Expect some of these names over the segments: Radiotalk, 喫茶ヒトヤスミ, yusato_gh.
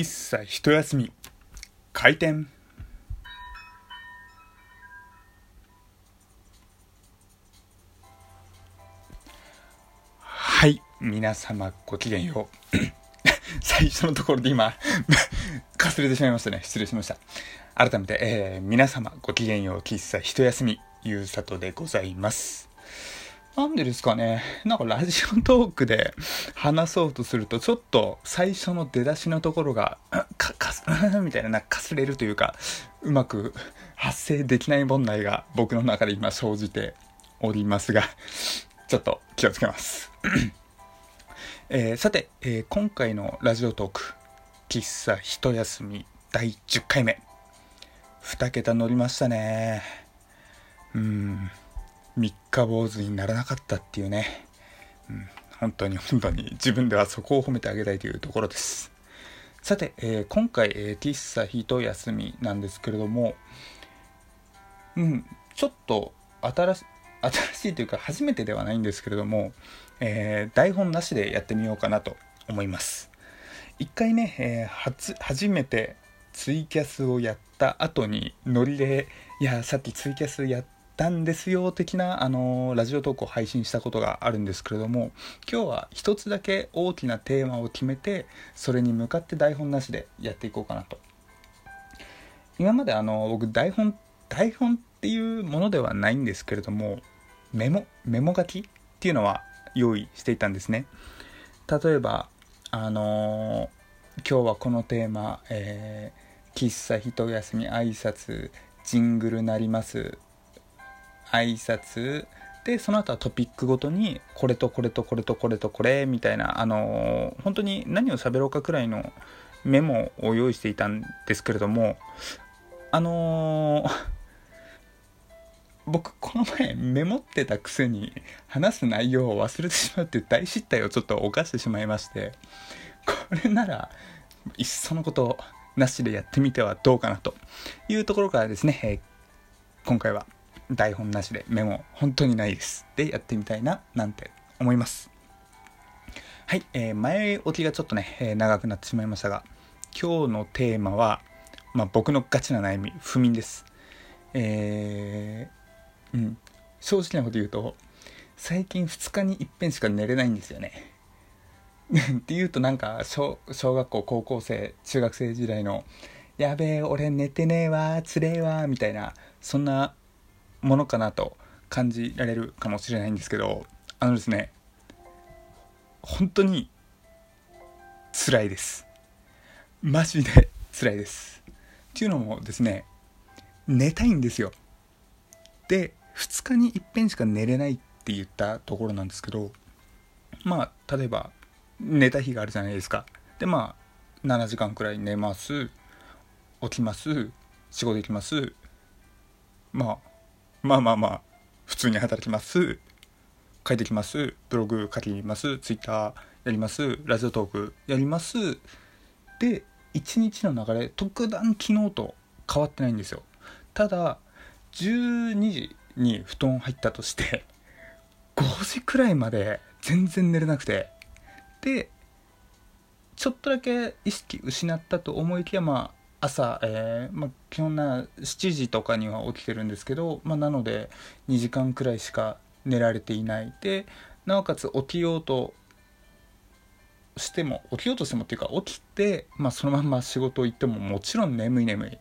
喫茶一休み開店。はい、皆様ごきげんよう最初のところで今かすれてしまいましたね。失礼しました。改めて、皆様ごきげんよう、喫茶一休みゆうさとでございます。なんでですかね。なんかラジオトークで話そうとすると、ちょっと最初の出だしのところがみたいな、なんかかすれるというか、うまく発声できない問題が僕の中で今生じておりますが、ちょっと気をつけますさて、今回のラジオトーク喫茶一休み第10回目、2桁乗りましたね。三日坊主にならなかったっていうね、本当に自分ではそこを褒めてあげたいというところです。さて、今回、喫茶一休みなんですけれども、ちょっと新しいというか初めてではないんですけれども、台本なしでやってみようかなと思います。一回ね、初めてツイキャスをやった後にノリで、いやさっきツイキャスやってなんですよ的な、ラジオトークを配信したことがあるんですけれども、今日は一つだけ大きなテーマを決めて、それに向かって台本なしでやっていこうかなと。今まで僕台本っていうものではないんですけれども、メモ書きっていうのは用意していたんですね。例えば今日はこのテーマ、喫茶一休み挨拶ジングルなります挨拶で、その後はトピックごとにこれとこれとこれとこれとこれみたいな、本当に何を喋ろうかくらいのメモを用意していたんですけれども、僕この前メモってたくせに話す内容を忘れてしまうっていう大失態をちょっと犯してしまいまして、これならいっそのことなしでやってみてはどうかなというところからですね、今回は台本なしでメモ本当にないですでやってみたいななんて思います。はい、前置きがちょっとね、長くなってしまいましたが、今日のテーマは、僕のガチな悩み不眠です。正直なこと言うと、最近2日に一遍しか寝れないんですよねっていうと、なんか 小学校高校生中学生時代の、やべえ俺寝てねえわつれえわみたいな、そんなものかなと感じられるかもしれないんですけど、ですね、本当に辛いです。マジで辛いです。っていうのもですね、寝たいんですよ。で、2日に一遍しか寝れないって言ったところなんですけど、例えば寝た日があるじゃないですか。で、7時間くらい寝ます、起きます、仕事行きます、普通に働きます。書いてきます。ブログ書きます。ツイッターやります。ラジオトークやります。で、一日の流れ、特段昨日と変わってないんですよ。ただ、12時に布団入ったとして、5時くらいまで全然寝れなくて。で、ちょっとだけ意識失ったと思いきや、朝、基本な7時とかには起きてるんですけど、なので2時間くらいしか寝られていない。で、なおかつ起きようとしてもっていうか、起きて、そのまんま仕事行ってももちろん眠い、っ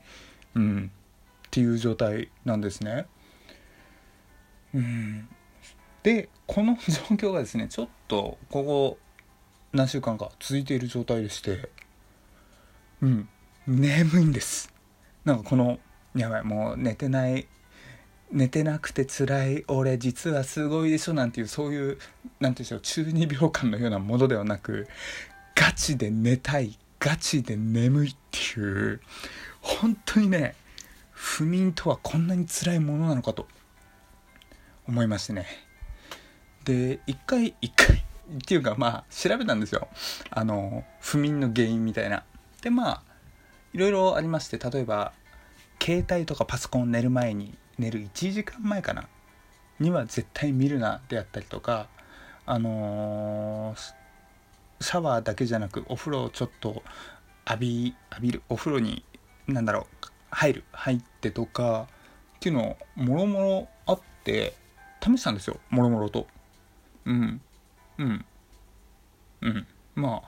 ていう状態なんですね。で、この状況がですね、ちょっとここ何週間か続いている状態でして、眠いんです。なんかこの、やばい、もう寝てなくて辛い、俺実はすごいでしょ、なんていう、そういう、なんていうんでしょう、中二病感のようなものではなく、ガチで寝たい、ガチで眠いっていう、本当にね、不眠とはこんなに辛いものなのかと思いましてね。で、一回っていうか、調べたんですよ、不眠の原因みたいな。で、いろいろありまして、例えば携帯とかパソコンを寝る1時間前かなには絶対見るなであったりとか、シャワーだけじゃなくお風呂をちょっと浴びるお風呂に入ってとかっていうのもろもろあって試したんですよ、もろもろと。まあ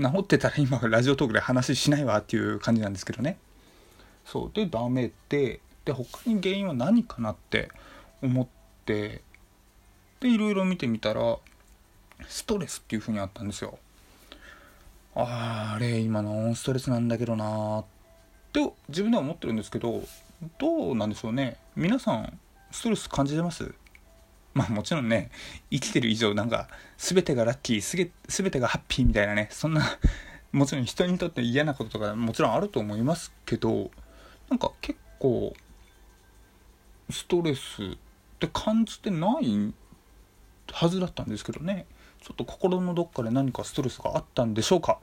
治ってたら今ラジオトークで話しないわっていう感じなんですけどね。そうでダメで、で他に原因は何かなって思って、でいろいろ見てみたらストレスっていう風にあったんですよ。あれ今ノンストレスなんだけどなって自分では思ってるんですけど、どうなんでしょうね。皆さんストレス感じてます？まあもちろんね、生きてる以上なんか全てがラッキー、全てがハッピーみたいなね、そんなもちろん人にとって嫌なこととかもちろんあると思いますけど、なんか結構ストレスって感じてないはずだったんですけどね。ちょっと心のどっかで何かストレスがあったんでしょうか、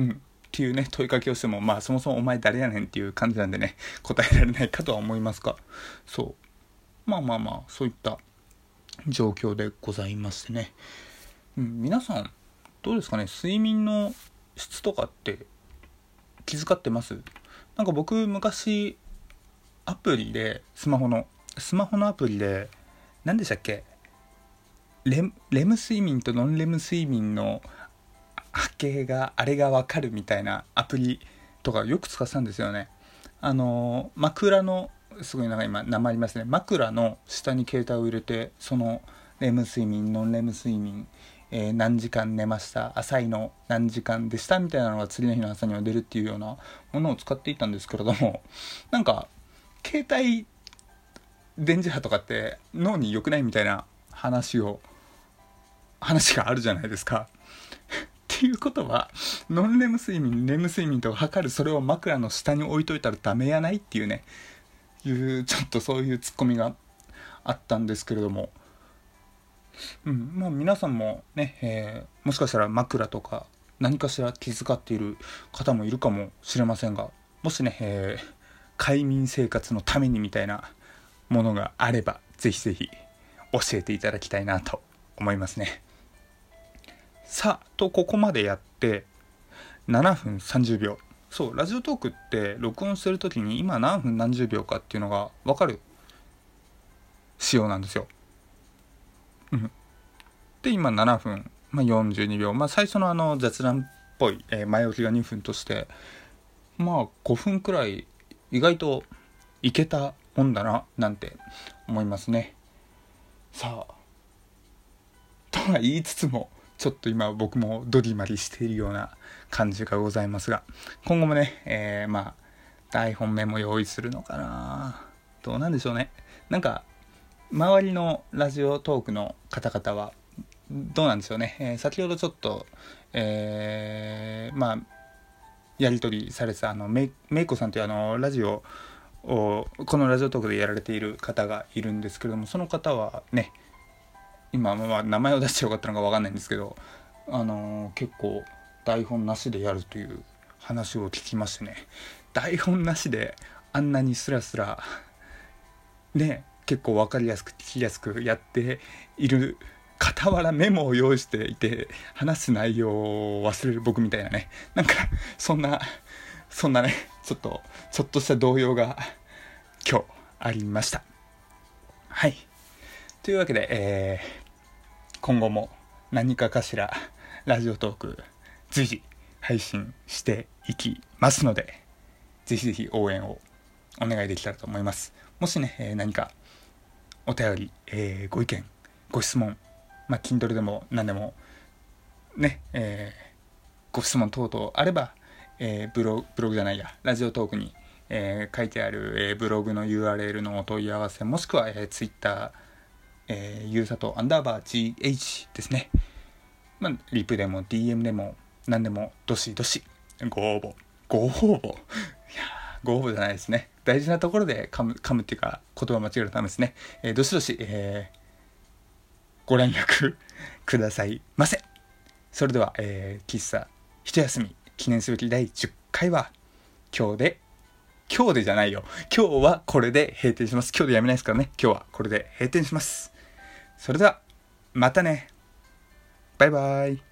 っていうね問いかけをしても、まあそもそもお前誰やねんっていう感じなんでね、答えられないかとは思いますが、そうまあそういった状況でございましてね、皆さんどうですかね。睡眠の質とかって気遣ってます？なんか僕昔アプリでスマホのアプリで何でしたっけ、レム睡眠とノンレム睡眠の波形があれが分かるみたいなアプリとかよく使ってたんですよね。枕のすごいなんか今名前ありますね。枕の下に携帯を入れて、そのレム睡眠ノンレム睡眠、何時間寝ました、朝いの何時間でしたみたいなのが次の日の朝には出るっていうようなものを使っていたんですけれども、なんか携帯電磁波とかって脳に良くないみたいな話があるじゃないですか。っていうことはノンレム睡眠レム睡眠と測る、それを枕の下に置いといたらダメやないっていうね、ちょっとそういうツッコミがあったんですけれども、まあ皆さんもね、もしかしたら枕とか何かしら気遣っている方もいるかもしれませんが、もしね、快眠生活のためにみたいなものがあればぜひぜひ教えていただきたいなと思いますね。さあとここまでやって7分30秒、そうラジオトークって録音してる時に今何分何十秒かっていうのが分かる仕様なんですよ。で今7分、42秒、最初の雑談っぽい、前置きが2分として、5分くらい意外といけたもんだななんて思いますね。さあとは言いつつもちょっと今僕もドリマリしているような感じがございますが、今後もね、台本メモ用意するのかな、どうなんでしょうね。なんか周りのラジオトークの方々はどうなんでしょうね、先ほどちょっと、やり取りされてためいこさんというラジオをこのラジオトークでやられている方がいるんですけれども、その方はね今名前を出してよかったのか分かんないんですけど、結構台本なしでやるという話を聞きましてね、台本なしであんなにスラスラね結構分かりやすく聞きやすくやっている傍らメモを用意していて話す内容を忘れる僕みたいなね、なんかそんなねちょっとした動揺が今日ありました。はいというわけで、今後も何かかしらラジオトーク随時配信していきますので、ぜひぜひ応援をお願いできたらと思います。もしね、何かお便り、ご意見ご質問、Kindle でも何でもね、ご質問等々あれば、ブログじゃないやラジオトークに、書いてある、ブログの URL のお問い合わせ、もしくは、Twitterゆうさと_GH ですね、リプでも DM でも何でもどしどしご応募いやご応募じゃないですね、大事なところで噛むっていうか言葉間違えるためですね、どしどし、ご連絡くださいませ。それでは、喫茶一休み記念すべき第10回は今日はこれで閉店します。今日でやめないですからね、今日はこれで閉店します。それではまたね、バイバイ。